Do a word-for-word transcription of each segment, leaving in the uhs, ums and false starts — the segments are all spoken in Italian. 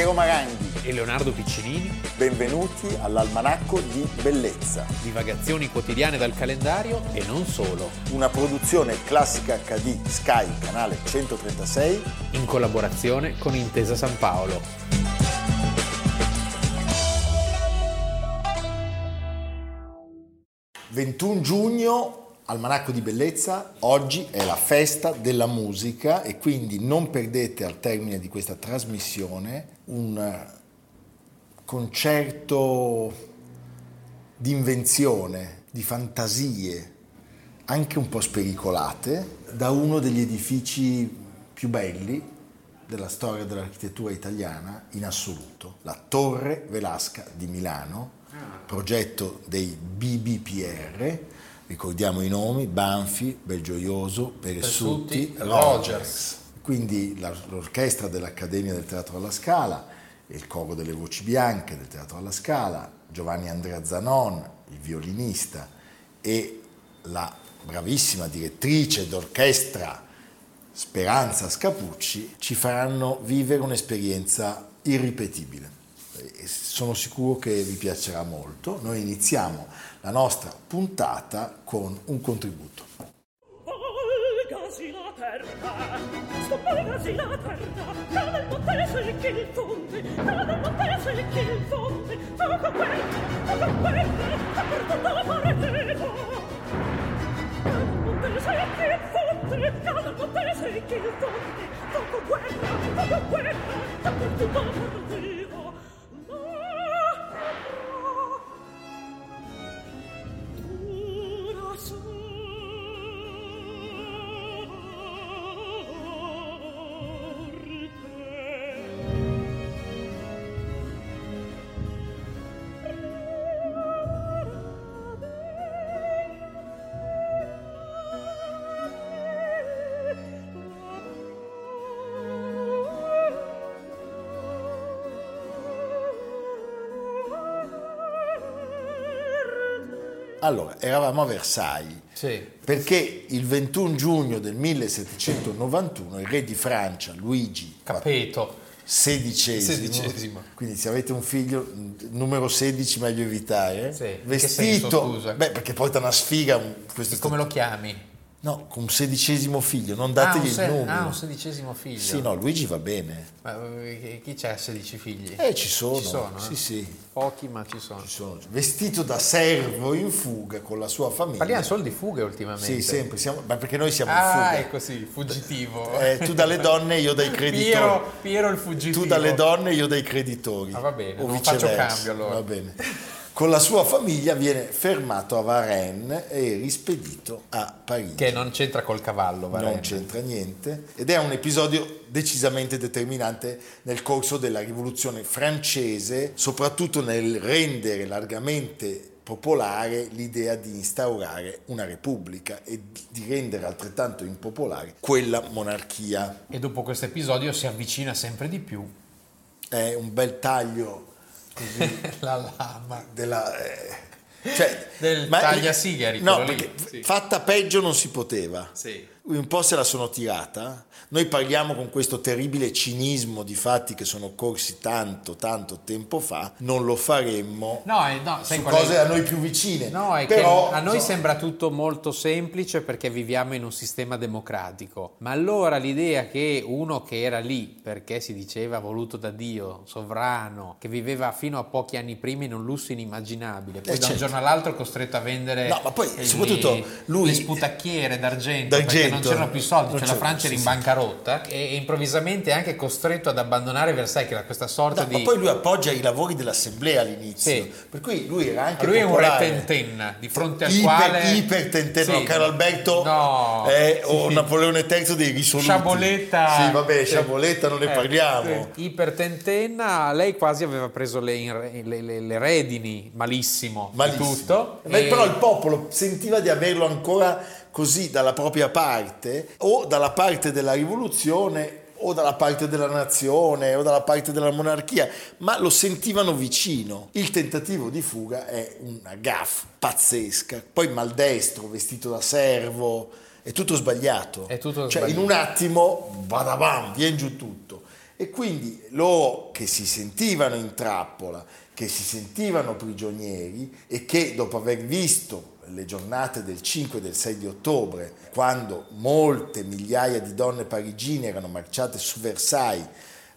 Piero Maranghi e Leonardo Piccinini. Benvenuti all'Almanacco di Bellezza. Divagazioni quotidiane dal calendario e non solo. Una produzione Classica acca di Sky, canale centotrentasei, in collaborazione con Intesa San Paolo. ventuno giugno, Almanacco di Bellezza. Oggi è la festa della musica e quindi non perdete al termine di questa trasmissione un concerto di invenzione, di fantasie, anche un po' spericolate, da uno degli edifici più belli della storia dell'architettura italiana in assoluto, la Torre Velasca di Milano, progetto dei B B P R. Ricordiamo i nomi: Banfi, Belgioioso, Peressutti, Rogers. Quindi l'orchestra dell'Accademia del Teatro alla Scala, il Coro delle Voci Bianche del Teatro alla Scala, Giovanni Andrea Zanon, il violinista, e la bravissima direttrice d'orchestra Speranza Scappucci ci faranno vivere un'esperienza irripetibile. Sono sicuro che vi piacerà molto. Noi iniziamo la nostra puntata con un contributo. Volgasi la terra, sconvolgasi la terra, cala il Monte che il fonte, cala il Monte che il fonte, poco bene, poco bene, ha portato la paretela. Cala il Monte che il fonte, cala il Monte che il fonte, poco guerra, poco guerra, ha portato la paretela. Allora, eravamo a Versailles, sì, perché il ventuno giugno del millesettecentonovantuno il re di Francia, Luigi Capeto, sedicesimo, sedicesimo, quindi se avete un figlio numero sedici meglio evitare, sì, vestito, senso, beh, perché porta una sfiga. Questo come st- lo chiami? No, con un sedicesimo figlio, non dategli ah, se- il numero. Ah, un sedicesimo figlio. Sì, no, Luigi va bene. Ma chi c'ha sedici figli? Eh, ci sono. Ci sono eh? Sì, sì. Pochi, ma ci sono. Ci sono. Vestito da servo in fuga con la sua famiglia. Parliamo solo di fuga ultimamente. Sì, sempre. Siamo, ma perché noi siamo ah, in fuga. Ah, ecco sì, fuggitivo. Eh, tu dalle donne, io dai creditori. Piero, Piero il fuggitivo. Tu dalle donne, io dai creditori. Ah, va bene, o non faccio cambio allora. Va bene. Con la sua famiglia viene fermato a Varennes e rispedito a Parigi. Che non c'entra col cavallo, Varennes. Non c'entra niente. Ed è un episodio decisamente determinante nel corso della rivoluzione francese, soprattutto nel rendere largamente popolare l'idea di instaurare una repubblica e di rendere altrettanto impopolare quella monarchia. E dopo questo episodio si avvicina sempre di più. È un bel taglio. La lama della, eh, cioè, del tagliasigari, no, lì, sì. Fatta peggio non si poteva, sì. Un po' se la sono tirata. Noi parliamo con questo terribile cinismo di fatti che sono occorsi tanto tanto tempo fa. Non lo faremmo, no, eh, no, su cose a noi più vicine, no, è però, che a noi so. Sembra tutto molto semplice perché viviamo in un sistema democratico, ma allora l'idea che uno che era lì perché si diceva voluto da Dio, sovrano, che viveva fino a pochi anni prima in un lusso inimmaginabile, poi eh, da certo. un giorno all'altro è costretto a vendere, no, ma poi, le, soprattutto lui, le sputacchiere d'argento, d'argento. Non c'erano più soldi, cioè la Francia era in bancarotta e improvvisamente è anche costretto ad abbandonare Versailles, che era questa sorta no, di... Ma poi lui appoggia i lavori dell'assemblea all'inizio, sì. Per cui lui era anche lui popolare. È un re tentenna, di fronte al iper, quale... Iper tentenna, sì. Carlo Alberto no, eh, o sì. Napoleone terzo dei risoluti. Sciaboletta... Sì, vabbè, Sciaboletta non ne eh, parliamo. Sì. Iper tentenna, lei quasi aveva preso le, le, le, le redini malissimo, malissimo. Di tutto. Beh, e... Però il popolo sentiva di averlo ancora... così dalla propria parte, o dalla parte della rivoluzione o dalla parte della nazione o dalla parte della monarchia, ma lo sentivano vicino. Il tentativo di fuga è una gaffe pazzesca, poi maldestro, vestito da servo, è tutto sbagliato, è tutto cioè sbagliato. In un attimo badabam, viene giù tutto. E quindi loro che si sentivano in trappola, che si sentivano prigionieri e che dopo aver visto le giornate del cinque e del sei di ottobre, quando molte migliaia di donne parigine erano marciate su Versailles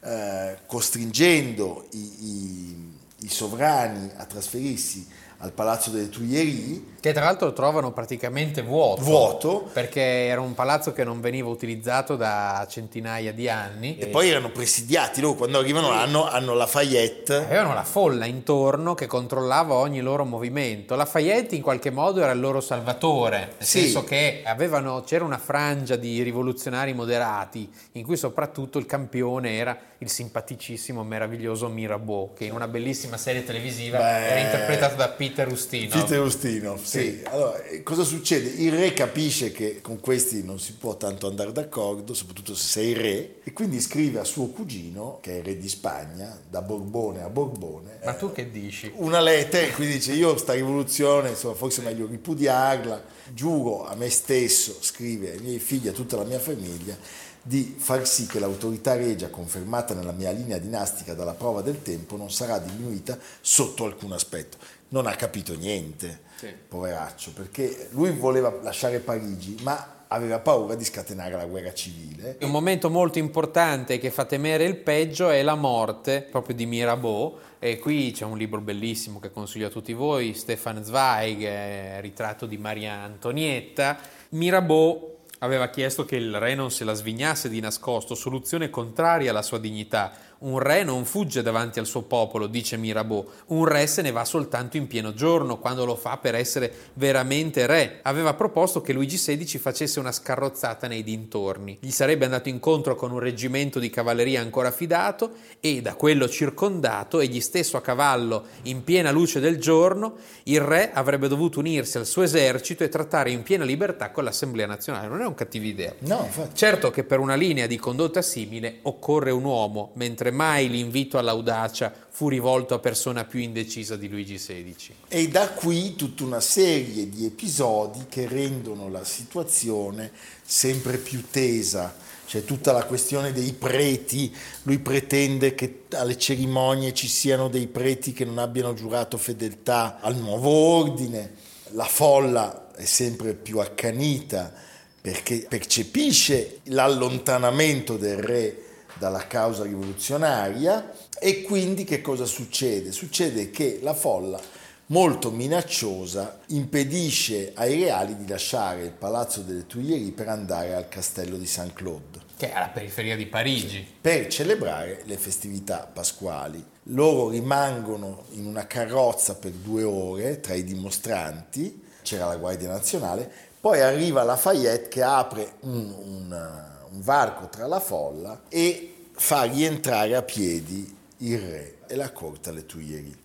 eh, costringendo i, i, i sovrani a trasferirsi al Palazzo delle Tuileries, che tra l'altro trovano praticamente vuoto, vuoto perché era un palazzo che non veniva utilizzato da centinaia di anni e, e poi erano presidiati. Loro quando arrivano sì. hanno, hanno Lafayette, avevano la folla intorno che controllava ogni loro movimento. Lafayette in qualche modo era il loro salvatore, nel sì. senso che avevano, c'era una frangia di rivoluzionari moderati in cui soprattutto il campione era il simpaticissimo, meraviglioso Mirabeau, che in una bellissima serie televisiva Beh. era interpretato da Peter Peter Ustinov. Peter Ustinov, sì. sì. Allora, cosa succede? Il re capisce che con questi non si può tanto andare d'accordo, soprattutto se sei re, e quindi scrive a suo cugino, che è re di Spagna, da Borbone a Borbone. Ma eh, tu che dici? Una lettera, e quindi dice, io sta rivoluzione, insomma, forse è meglio ripudiarla, giuro a me stesso, scrive ai miei figli, a tutta la mia famiglia, di far sì che l'autorità regia confermata nella mia linea dinastica dalla prova del tempo non sarà diminuita sotto alcun aspetto. Non ha capito niente, sì. poveraccio, perché lui voleva lasciare Parigi, ma aveva paura di scatenare la guerra civile. Un momento molto importante che fa temere il peggio è la morte proprio di Mirabeau, e qui c'è un libro bellissimo che consiglio a tutti voi, Stefan Zweig, Ritratto di Maria Antonietta. Mirabeau aveva chiesto che il re non se la svignasse di nascosto, soluzione contraria alla sua dignità. Un re non fugge davanti al suo popolo, dice Mirabeau, un re se ne va soltanto in pieno giorno, quando lo fa per essere veramente re. Aveva proposto che Luigi sedicesimo facesse una scarrozzata nei dintorni. Gli sarebbe andato incontro con un reggimento di cavalleria ancora fidato e da quello circondato, egli stesso a cavallo in piena luce del giorno, il re avrebbe dovuto unirsi al suo esercito e trattare in piena libertà con l'Assemblea Nazionale. Non è una cattiva idea. No, infatti. Certo che per una linea di condotta simile occorre un uomo, mentre mai l'invito all'audacia fu rivolto a persona più indecisa di Luigi sedicesimo. E da qui tutta una serie di episodi che rendono la situazione sempre più tesa. C'è tutta la questione dei preti, lui pretende che alle cerimonie ci siano dei preti che non abbiano giurato fedeltà al nuovo ordine, la folla è sempre più accanita perché percepisce l'allontanamento del re dalla causa rivoluzionaria, e quindi che cosa succede? Succede che la folla molto minacciosa impedisce ai reali di lasciare il Palazzo delle Tuileries per andare al castello di Saint-Claude, che è alla periferia di Parigi, per celebrare le festività pasquali. Loro rimangono in una carrozza per due ore tra i dimostranti, c'era la Guardia Nazionale, poi arriva Lafayette che apre un, un un varco tra la folla e fa rientrare a piedi il re e la corte alle Tuileries.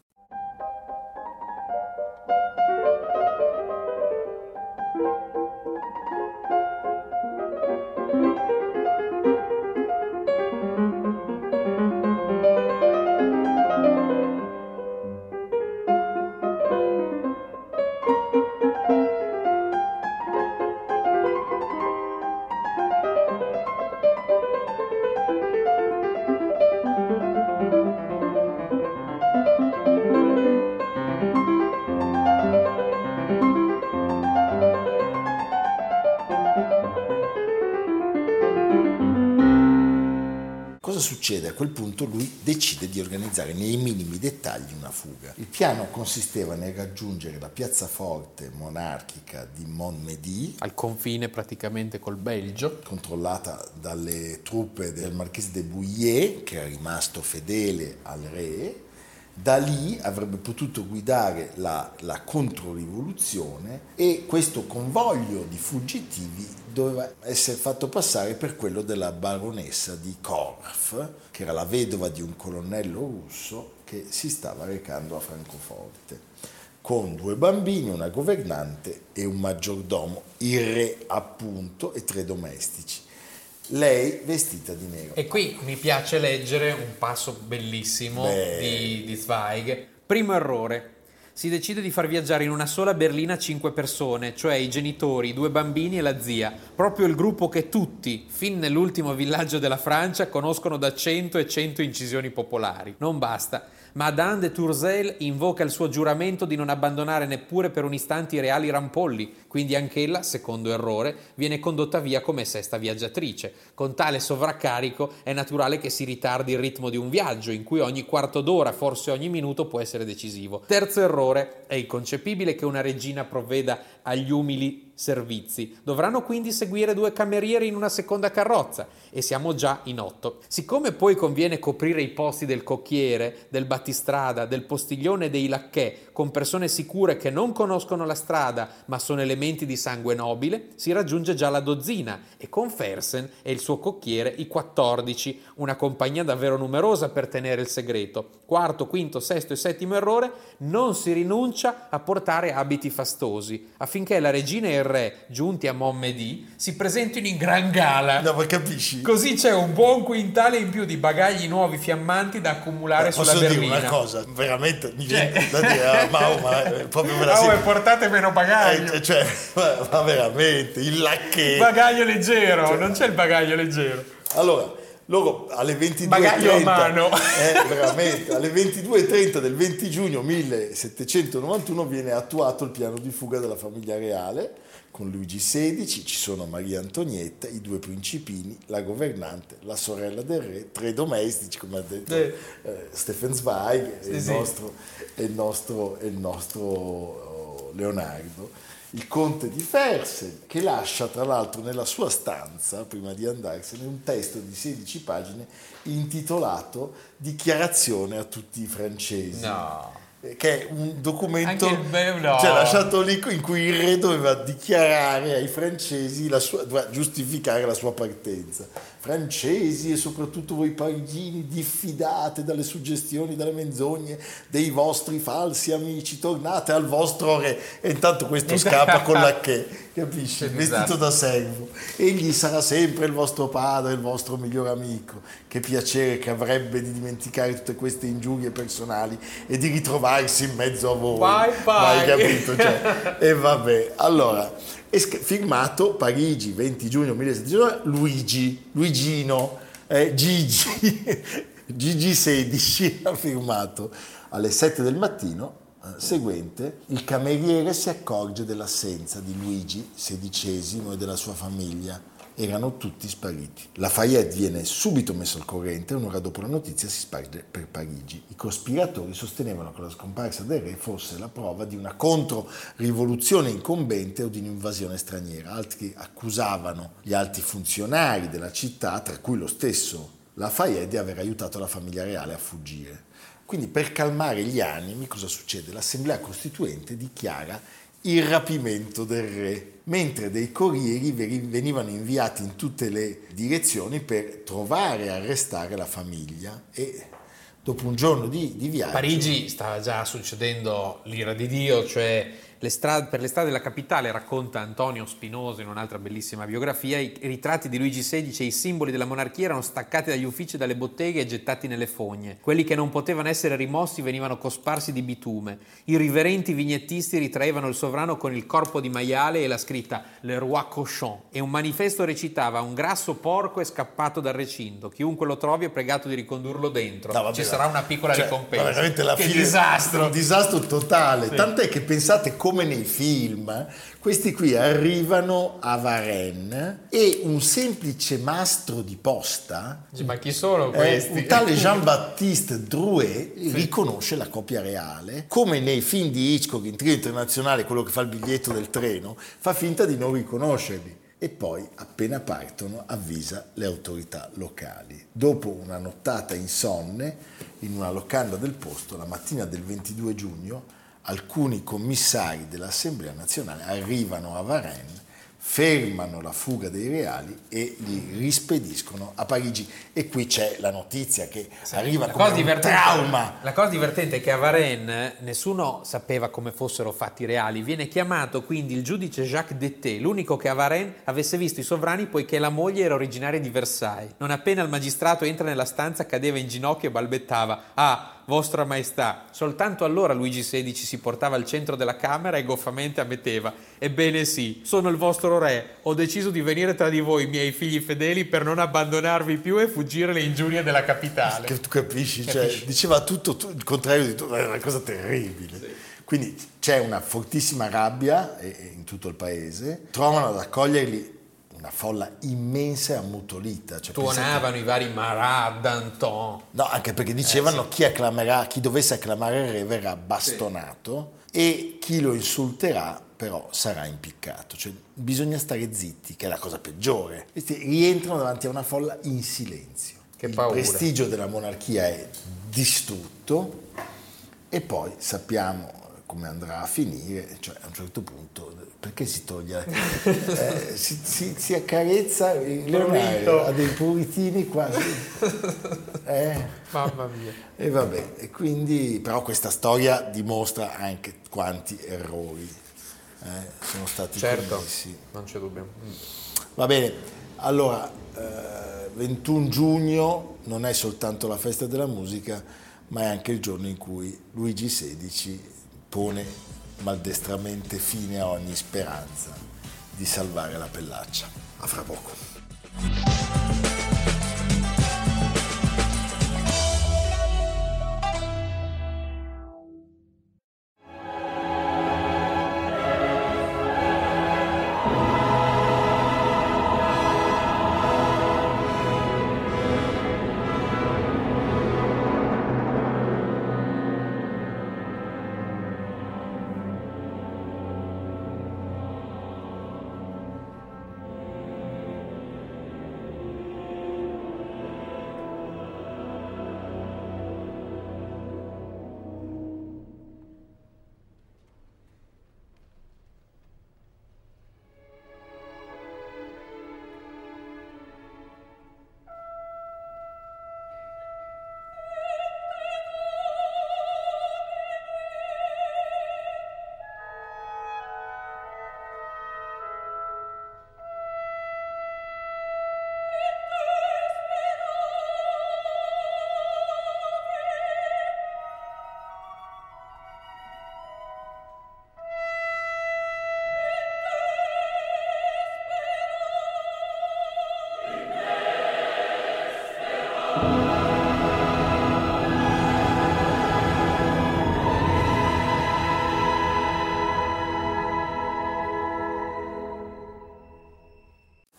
A quel punto lui decide di organizzare nei minimi dettagli una fuga. Il piano consisteva nel raggiungere la piazzaforte monarchica di Montmédy, al confine praticamente col Belgio, controllata dalle truppe del Marchese de Bouillé, che era rimasto fedele al re. Da lì avrebbe potuto guidare la, la controrivoluzione, e questo convoglio di fuggitivi doveva essere fatto passare per quello della baronessa di Korf, che era la vedova di un colonnello russo che si stava recando a Francoforte, con due bambini, una governante e un maggiordomo, il re appunto, e tre domestici. Lei vestita di nero. E qui mi piace leggere un passo bellissimo di, di Zweig. Primo errore. si decide di far viaggiare in una sola berlina cinque persone, cioè i genitori, i due bambini e la zia, proprio il gruppo che tutti, fin nell'ultimo villaggio della Francia, conoscono da cento e cento incisioni popolari. Non basta. Madame de Tourzel invoca il suo giuramento di non abbandonare neppure per un istante i reali rampolli, quindi anch'ella, secondo errore, viene condotta via come sesta viaggiatrice. Con tale sovraccarico è naturale che si ritardi il ritmo di un viaggio, in cui ogni quarto d'ora, forse ogni minuto, può essere decisivo. Terzo errore, è inconcepibile che una regina provveda agli umili servizi. Dovranno quindi seguire due camerieri in una seconda carrozza e siamo già in otto. Siccome poi conviene coprire i posti del cocchiere, del battistrada, del postiglione e dei lacchè con persone sicure che non conoscono la strada ma sono elementi di sangue nobile, si raggiunge già la dozzina e con Fersen e il suo cocchiere i quattordici, una compagnia davvero numerosa per tenere il segreto. Quarto, quinto, sesto e settimo errore, non si rinuncia a portare abiti fastosi affinché la regina e il re, giunti a Montmédy, si presentino in gran gala. No, ma capisci? Così c'è un buon quintale in più di bagagli nuovi fiammanti da accumulare ma sulla berlina. Posso dire una cosa? Veramente mi viene da dire ah, ma, oh, ma è proprio me la ah, oh, portate meno bagaglio. Eh, cioè, ma, ma veramente, il lacchè. Il bagaglio leggero, cioè, non c'è il bagaglio leggero. Allora, loro alle ventidue e trenta, eh, veramente, alle ventidue e trenta del venti giugno millesettecentonovantuno viene attuato il piano di fuga della famiglia reale. Con Luigi sedicesimo ci sono Maria Antonietta, i due principini, la governante, la sorella del re, tre domestici, come ha detto eh. Eh, Stefan Zweig, sì, il, sì. Nostro, il, nostro, il nostro Leonardo, il conte di Fersen, che lascia tra l'altro nella sua stanza, prima di andarsene, un testo di sedici pagine intitolato Dichiarazione a tutti i francesi. No. Che è un documento be- no. cioè, lasciato lì in cui il re doveva dichiarare ai francesi la sua, giustificare la sua partenza. Francesi e soprattutto voi parigini, diffidate dalle suggestioni, dalle menzogne dei vostri falsi amici, tornate al vostro re. E intanto questo scappa con la che, capisci? Esatto. Vestito da servo. Egli sarà sempre il vostro padre, il vostro miglior amico. Che piacere che avrebbe di dimenticare tutte queste ingiurie personali e di ritrovare in mezzo a voi, bye bye. Mai capito? Cioè, e vabbè, allora è firmato Parigi venti giugno millesettecentonovantuno Luigi, Luigino, eh, Gigi, Gigi sedicesimo ha firmato. Alle sette del mattino eh, seguente il cameriere si accorge dell'assenza di Luigi sedicesimo e della sua famiglia. Erano tutti spariti. Lafayette viene subito messo al corrente e un'ora dopo la notizia si sparge per Parigi. I cospiratori sostenevano che la scomparsa del re fosse la prova di una controrivoluzione incombente o di un'invasione straniera. Altri accusavano gli alti funzionari della città, tra cui lo stesso Lafayette, di aver aiutato la famiglia reale a fuggire. Quindi per calmare gli animi, cosa succede? L'Assemblea Costituente dichiara il rapimento del re, mentre dei corrieri venivano inviati in tutte le direzioni per trovare e arrestare la famiglia. E dopo un giorno di, di viaggio... Parigi stava già succedendo l'ira di Dio, cioè le strade, per le strade della capitale, racconta Antonio Spinoso in un'altra bellissima biografia, i ritratti di Luigi sedicesimo e i simboli della monarchia erano staccati dagli uffici e dalle botteghe e gettati nelle fogne. Quelli che non potevano essere rimossi venivano cosparsi di bitume. I riverenti vignettisti ritraevano il sovrano con il corpo di maiale e la scritta «Le roi cochon» e un manifesto recitava «Un grasso porco è scappato dal recinto. Chiunque lo trovi è pregato di ricondurlo dentro. No, vabbè, Ci sarà una piccola cioè, ricompensa». Veramente la che fine, disastro! Un disastro totale. Sì. Tant'è che pensate... come nei film, questi qui arrivano a Varennes e un semplice mastro di posta, ma chi sono questi? Eh, un tale Jean-Baptiste Drouet sì. riconosce la coppia reale, come nei film di Hitchcock in Trio Internazionale, quello che fa il biglietto del treno, fa finta di non riconoscerli. E poi, appena partono, avvisa le autorità locali. Dopo una nottata insonne, in una locanda del posto, la mattina del ventidue giugno, alcuni commissari dell'Assemblea Nazionale arrivano a Varennes, fermano la fuga dei reali e li rispediscono a Parigi. E qui c'è la notizia che sì, arriva come un trauma. La cosa divertente è che a Varennes nessuno sapeva come fossero fatti i reali. Viene chiamato quindi il giudice Jacques Deté, l'unico che a Varennes avesse visto i sovrani poiché la moglie era originaria di Versailles. Non appena il magistrato entra nella stanza cadeva in ginocchio e balbettava «Ah, vostra maestà. Soltanto allora Luigi sedicesimo si portava al centro della camera e goffamente ammetteva: ebbene sì, sono il vostro re, ho deciso di venire tra di voi, miei figli fedeli, per non abbandonarvi più e fuggire le ingiurie della capitale. Che tu capisci, capisci? Cioè, diceva tutto, tutto il contrario di tutto, era una cosa terribile. Sì. Quindi c'è una fortissima rabbia in tutto il paese, trovano ad accoglierli una folla immensa e ammutolita. Cioè, tuonavano che... i vari Marat, Danton. No, anche perché dicevano eh, sì. chi acclamerà, chi dovesse acclamare il re verrà bastonato, sì. e chi lo insulterà però sarà impiccato. Cioè, bisogna stare zitti, che è la cosa peggiore. Questi rientrano davanti a una folla in silenzio. Che paura. Il prestigio della monarchia è distrutto e poi sappiamo come andrà a finire, cioè a un certo punto perché si toglie eh, si, si, si accarezza il Leonardo, ha dei puritini quasi eh. Mamma mia. E vabbè, e quindi però questa storia dimostra anche quanti errori eh, sono stati certo commessi. Non c'è dubbio. Va bene, allora eh, ventuno giugno non è soltanto la festa della musica, ma è anche il giorno in cui Luigi sedicesimo pone maldestramente fine a ogni speranza di salvare la pellaccia. A fra poco.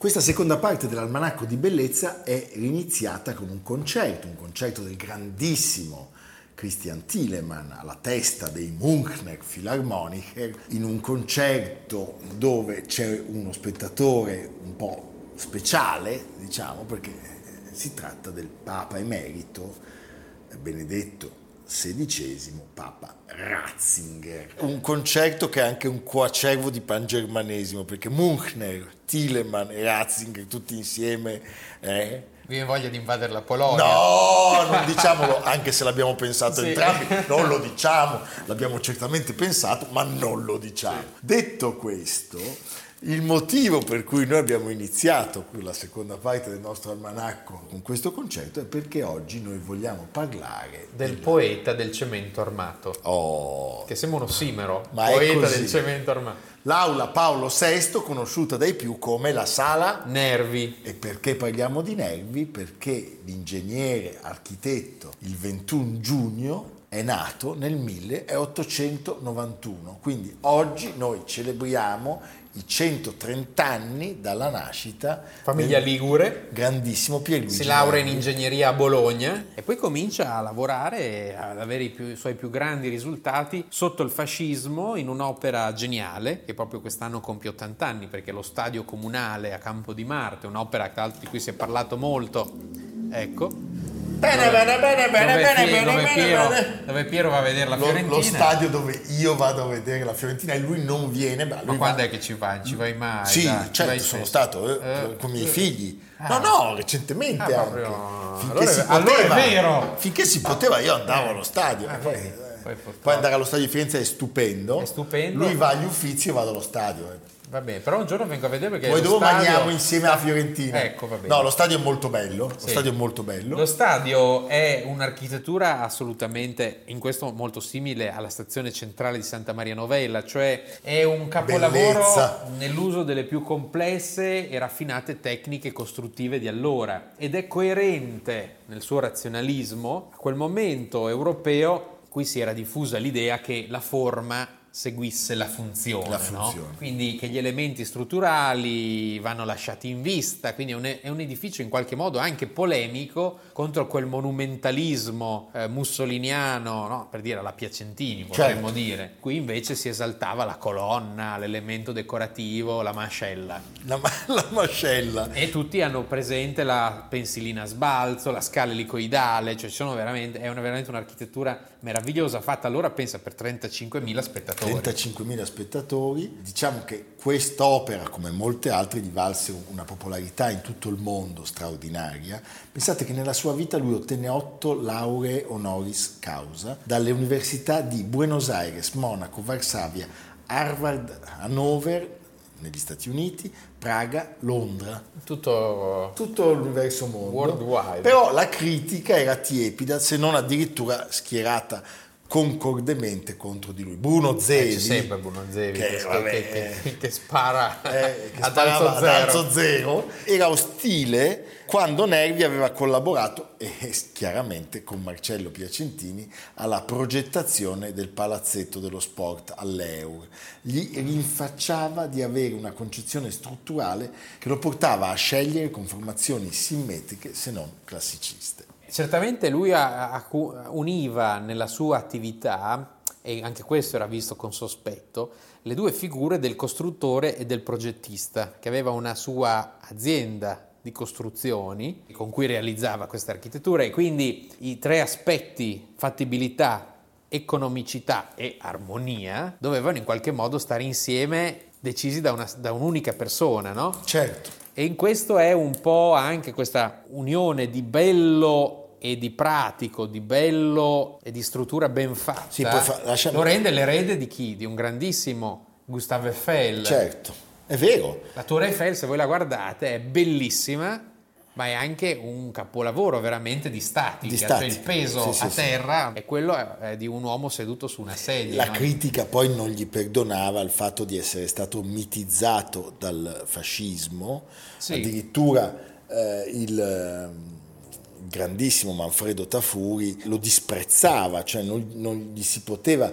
Questa seconda parte dell'Almanacco di Bellezza è riniziata con un concerto, un concerto del grandissimo Christian Thielemann alla testa dei Münchner Philharmoniker, in un concerto dove c'è uno spettatore un po' speciale, diciamo, perché si tratta del Papa Emerito Benedetto sedicesimo, Papa Ratzinger. Un concerto che è anche un coacervo di pangermanesimo, perché Münchner, Thielemann e Ratzinger tutti insieme. Eh? Viene voglia di invadere la Polonia. No, non diciamolo, anche se l'abbiamo pensato sì. entrambi, non lo diciamo, l'abbiamo certamente pensato, ma non lo diciamo. Sì. Detto questo, il motivo per cui noi abbiamo iniziato la seconda parte del nostro almanacco con questo concerto è perché oggi noi vogliamo parlare del, del... poeta del cemento armato. Oh, che sembra un ossimero, poeta del cemento armato. L'aula Paolo sesto, conosciuta dai più come la Sala Nervi. E perché parliamo di nervi? Perché l'ingegnere architetto il ventuno giugno è nato nel milleottocentonovantuno, quindi oggi noi celebriamo i centotrenta anni dalla nascita. Famiglia ligure, grandissimo Pierluigi. Si laurea in ingegneria a Bologna e poi comincia a lavorare, ad avere i, più, i suoi più grandi risultati sotto il fascismo in un'opera geniale che proprio quest'anno compie ottanta anni, perché lo Stadio Comunale a Campo di Marte, un'opera tra l'altro di cui si è parlato molto, ecco. Bene, bene, bene, bene, dove bene, Piero, bene, dove Piero, bene, dove Piero va a vedere la Fiorentina. Lo, lo stadio dove io vado a vedere la Fiorentina e lui non viene. Beh, lui ma quando va... è che ci vai? Ci vai mai? Sì, dai, certo, ci sono stato eh, uh, con i miei figli. Ah, no, no, recentemente ah, anche. Finché allora, si poteva, allora è vero. Finché si poteva io andavo allo stadio. Ah, poi, eh, poi, poi andare allo stadio di Firenze è stupendo. È stupendo. Lui va agli uffizi e vado allo stadio. Va bene, però un giorno vengo a vedere perché poi dopo stadio... mangiamo insieme alla Fiorentina. Ecco, va bene. No, lo stadio è molto bello, lo sì. stadio è molto bello. Lo stadio è un'architettura assolutamente, in questo molto simile alla stazione centrale di Santa Maria Novella, cioè è un capolavoro Bellezza. nell'uso delle più complesse e raffinate tecniche costruttive di allora, ed è coerente nel suo razionalismo a quel momento europeo in cui si era diffusa l'idea che la forma seguisse la funzione, la funzione. No? Quindi che gli elementi strutturali vanno lasciati in vista, quindi è un, è un edificio in qualche modo anche polemico contro quel monumentalismo eh, mussoliniano, no? Per dire alla Piacentini, potremmo certo. dire. Qui invece si esaltava la colonna, l'elemento decorativo, la mascella. La, ma- la mascella. E tutti hanno presente la pensilina a sbalzo, la scala elicoidale, cioè sono veramente, è una, veramente un'architettura meravigliosa, fatta allora pensa per trentacinquemila spettatori. trentacinquemila spettatori. Diciamo che quest'opera, come molte altre, gli valse una popolarità in tutto il mondo straordinaria. Pensate che nella sua vita lui ottenne otto lauree honoris causa dalle università di Buenos Aires, Monaco, Varsavia, Harvard, Hannover negli Stati Uniti, Praga, Londra, tutto, tutto l'universo mondo worldwide. Però la critica era tiepida, se non addirittura schierata concordemente contro di lui. Bruno Zevi, eh, c'è sempre Bruno Zevi che, che, vabbè, che, che, che spara eh, che ad alzo zero. zero era ostile quando Nervi aveva collaborato eh, chiaramente con Marcello Piacentini alla progettazione del Palazzetto dello Sport all'E U R. Gli rinfacciava di avere una concezione strutturale che lo portava a scegliere con formazioni simmetriche se non classiciste. Certamente lui univa nella sua attività, e anche questo era visto con sospetto, le due figure del costruttore e del progettista, che aveva una sua azienda di costruzioni con cui realizzava questa architettura, e quindi i tre aspetti, fattibilità, economicità e armonia, dovevano in qualche modo stare insieme, decisi da, una, da un'unica persona, no? Certo. E in questo è un po' anche questa unione di bello e di pratico, di bello e di struttura ben fatta, sì, fa- lasciami... lo rende l'erede di chi? Di un grandissimo Gustave Eiffel. Certo, è vero. La Torre Eiffel, se voi la guardate, è bellissima, ma è anche un capolavoro veramente di statica, di statica. Cioè il peso sì, a sì, terra sì. è quello è di un uomo seduto su una sedia. La no? critica poi non gli perdonava il fatto di essere stato mitizzato dal fascismo, sì. addirittura eh, il grandissimo Manfredo Tafuri lo disprezzava, cioè non, non gli si poteva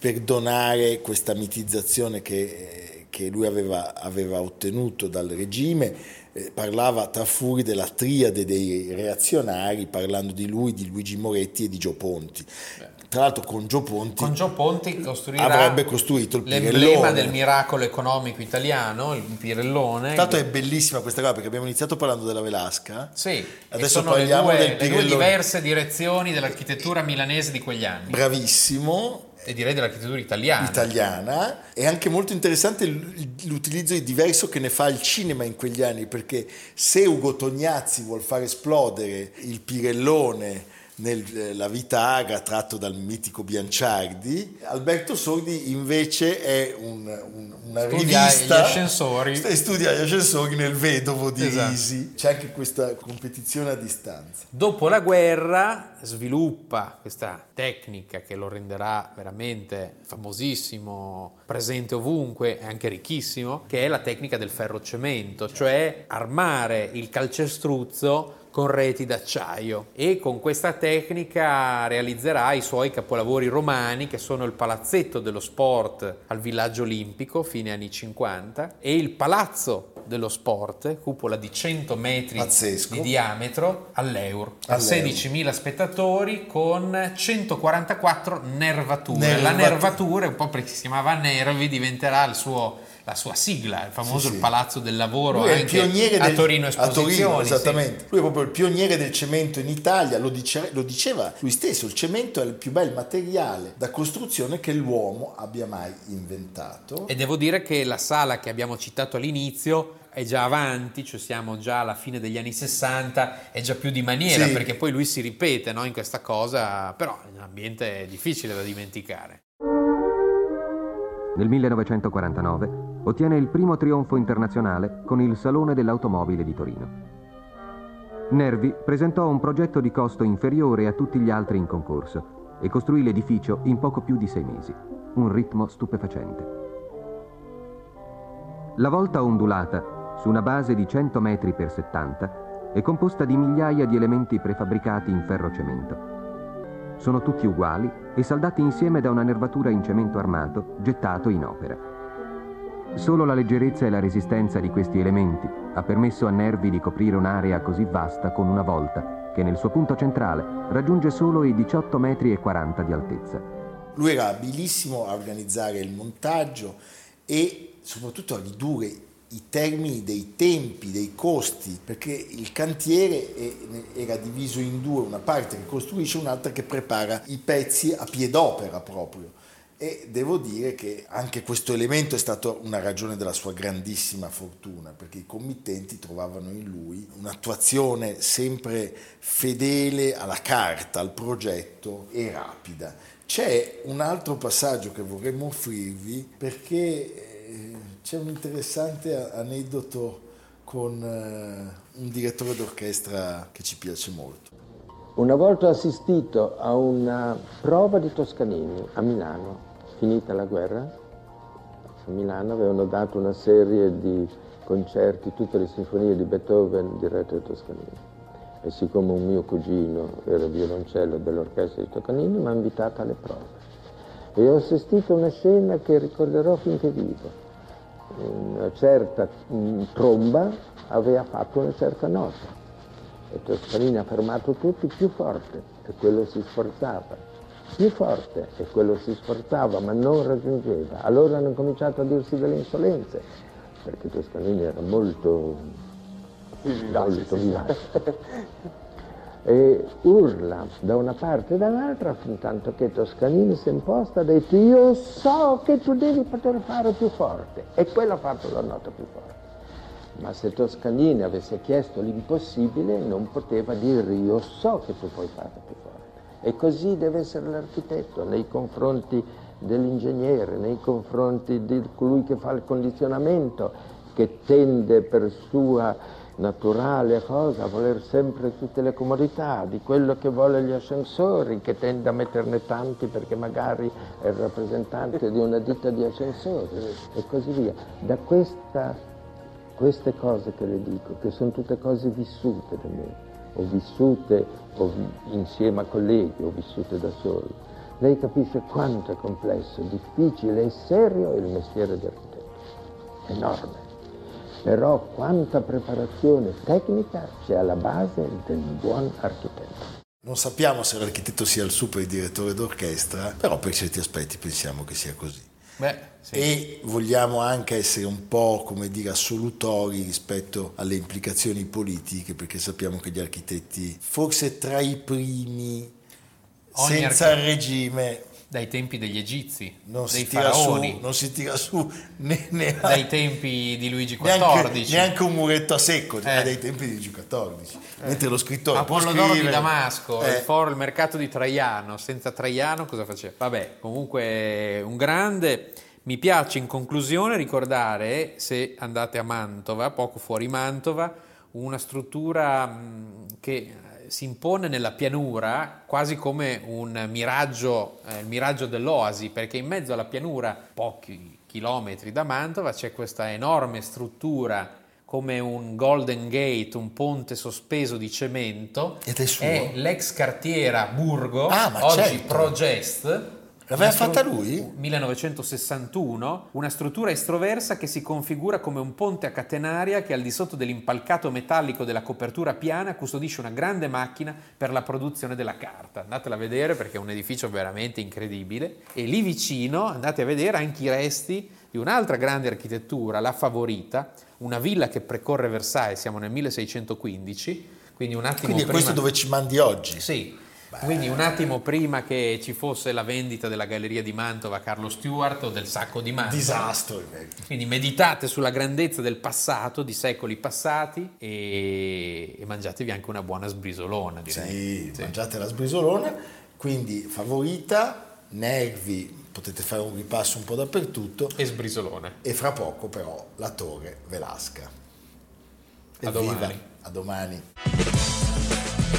perdonare questa mitizzazione che, che lui aveva, aveva ottenuto dal regime. Parlava Tafuri della triade dei reazionari, parlando di lui, di Luigi Moretti e di Gio Ponti. Beh. Tra l'altro con Gio Ponti, con Gio Ponti avrebbe costruito il Pirellone, l'emblema del miracolo economico italiano, il Pirellone. Tanto è bellissima questa cosa, perché abbiamo iniziato parlando della Velasca, sì, adesso parliamo due, del Pirellone. Le due diverse direzioni dell'architettura milanese di quegli anni. Bravissimo. E direi dell'architettura italiana. Italiana. È anche molto interessante l'utilizzo di diverso che ne fa il cinema in quegli anni, perché se Ugo Tognazzi vuol far esplodere il Pirellone nella vita agra tratto dal mitico Bianciardi, Alberto Sordi invece è un, un, una studia rivista, gli ascensori. Studia gli ascensori nel Vedovo di esatto. Risi. C'è anche questa competizione a distanza. Dopo la guerra sviluppa questa tecnica che lo renderà veramente famosissimo, presente ovunque e anche ricchissimo, che è la tecnica del ferrocemento, cioè armare il calcestruzzo con reti d'acciaio, e con questa tecnica realizzerà i suoi capolavori romani, che sono il Palazzetto dello Sport al Villaggio Olimpico fine anni cinquanta e il Palazzo dello Sport, cupola di cento metri Pazzesco. Di diametro all'E U R, a sedicimila spettatori con centoquarantaquattro nervature. Nervati. La nervatura, un po' perché si chiamava Nervi, diventerà il suo la sua sigla, il famoso sì, sì. Palazzo del Lavoro, lui anche del, a Torino Esposizioni. A Torino, esattamente. Sì. Lui è proprio il pioniere del cemento in Italia, lo, dice, lo diceva lui stesso, il cemento è il più bel materiale da costruzione che l'uomo abbia mai inventato. E devo dire che la sala che abbiamo citato all'inizio è già avanti, cioè siamo già alla fine degli anni sessanta, è già più di maniera, sì. perché poi lui si ripete, no, in questa cosa, però è un ambiente difficile da dimenticare. Nel millenovecentoquarantanove ottiene il primo trionfo internazionale con il Salone dell'Automobile di Torino. Nervi presentò un progetto di costo inferiore a tutti gli altri in concorso e costruì l'edificio in poco più di sei mesi, un ritmo stupefacente. La volta ondulata, su una base di cento metri per settanta, è composta di migliaia di elementi prefabbricati in ferro-cemento. Sono tutti uguali e saldati insieme da una nervatura in cemento armato gettato in opera. Solo la leggerezza e la resistenza di questi elementi ha permesso a Nervi di coprire un'area così vasta con una volta che nel suo punto centrale raggiunge solo i diciotto metri e quaranta di altezza. Lui era abilissimo a organizzare il montaggio e soprattutto a ridurre i termini dei tempi, dei costi, perché il cantiere era diviso in due, una parte che costruisce, un'altra che prepara i pezzi a piedopera proprio. E devo dire che anche questo elemento è stato una ragione della sua grandissima fortuna, perché i committenti trovavano in lui un'attuazione sempre fedele alla carta, al progetto e rapida. C'è un altro passaggio che vorremmo offrirvi, perché c'è un interessante aneddoto con un direttore d'orchestra che ci piace molto. Una volta ho assistito a una prova di Toscanini a Milano, finita la guerra. A Milano avevano dato una serie di concerti, tutte le sinfonie di Beethoven dirette da Toscanini. E siccome un mio cugino era violoncello dell'orchestra di Toscanini, mi ha invitato alle prove. E ho assistito a una scena che ricorderò finché vivo. Una certa tromba aveva fatto una certa nota e Toscanini ha fermato tutti più forte e quello si sforzava, più forte e quello si sforzava ma non raggiungeva. Allora hanno cominciato a dirsi delle insolenze perché Toscanini era molto, molto vivace. E urla da una parte e dall'altra, fin tanto che Toscanini si è imposta e ha detto: io so che tu devi poter fare più forte, e quello ha fatto la nota più forte. Ma se Toscanini avesse chiesto l'impossibile non poteva dire: io so che tu puoi fare più forte. E così deve essere l'architetto nei confronti dell'ingegnere, nei confronti di colui che fa il condizionamento, che tende per sua naturale cosa, voler sempre tutte le comodità, di quello che vuole gli ascensori, che tende a metterne tanti perché magari è il rappresentante di una ditta di ascensori e così via. Da questa, queste cose che le dico, che sono tutte cose vissute da me, o vissute o insieme a colleghi, o vissute da soli, lei capisce quanto è complesso, difficile e serio il mestiere di architetto, enorme. Però quanta preparazione tecnica c'è alla base del buon architetto. Non sappiamo se l'architetto sia il super direttore d'orchestra, però per certi aspetti pensiamo che sia così. Beh, sì. E vogliamo anche essere un po', come dire, assolutori rispetto alle implicazioni politiche, perché sappiamo che gli architetti, forse tra i primi, Ogni senza arch... regime... dai tempi degli egizi, non dei si tira faraoni, su, non si tira su ne, ne dai tempi di Luigi quattordici, neanche, neanche un muretto a secco, eh. dai tempi di Luigi quattordici, eh. mentre lo scrittore Apollodoro di Damasco, eh. il foro, il mercato di Traiano, senza Traiano cosa faceva? Vabbè, comunque un grande. Mi piace in conclusione ricordare, se andate a Mantova, poco fuori Mantova, una struttura che si impone nella pianura quasi come un miraggio, eh, il miraggio dell'oasi, perché in mezzo alla pianura, pochi chilometri da Mantova, c'è questa enorme struttura come un Golden Gate, un ponte sospeso di cemento. Ed è suo? È l'ex cartiera Burgo, ah, ma oggi certo. Progest. L'aveva fatta lui? millenovecentosessantuno, una struttura estroversa che si configura come un ponte a catenaria che al di sotto dell'impalcato metallico della copertura piana custodisce una grande macchina per la produzione della carta. Andatela a vedere perché è un edificio veramente incredibile. E lì vicino andate a vedere anche i resti di un'altra grande architettura, la Favorita, una villa che precorre Versailles, siamo nel milleseicentoquindici, quindi un attimo Quindi è prima... questo dove ci mandi oggi? Sì. Beh. Quindi un attimo prima che ci fosse la vendita della Galleria di Mantova Carlo Stewart o del Sacco di Mantova. Disastro. Quindi meditate sulla grandezza del passato, di secoli passati, e, e mangiatevi anche una buona sbrisolona, direi. Sì, sì, mangiate la sbrisolona, quindi Favorita, Nervi potete fare un ripasso un po' dappertutto. E sbrisolone. E fra poco però la Torre Velasca. Evviva. A domani. A domani.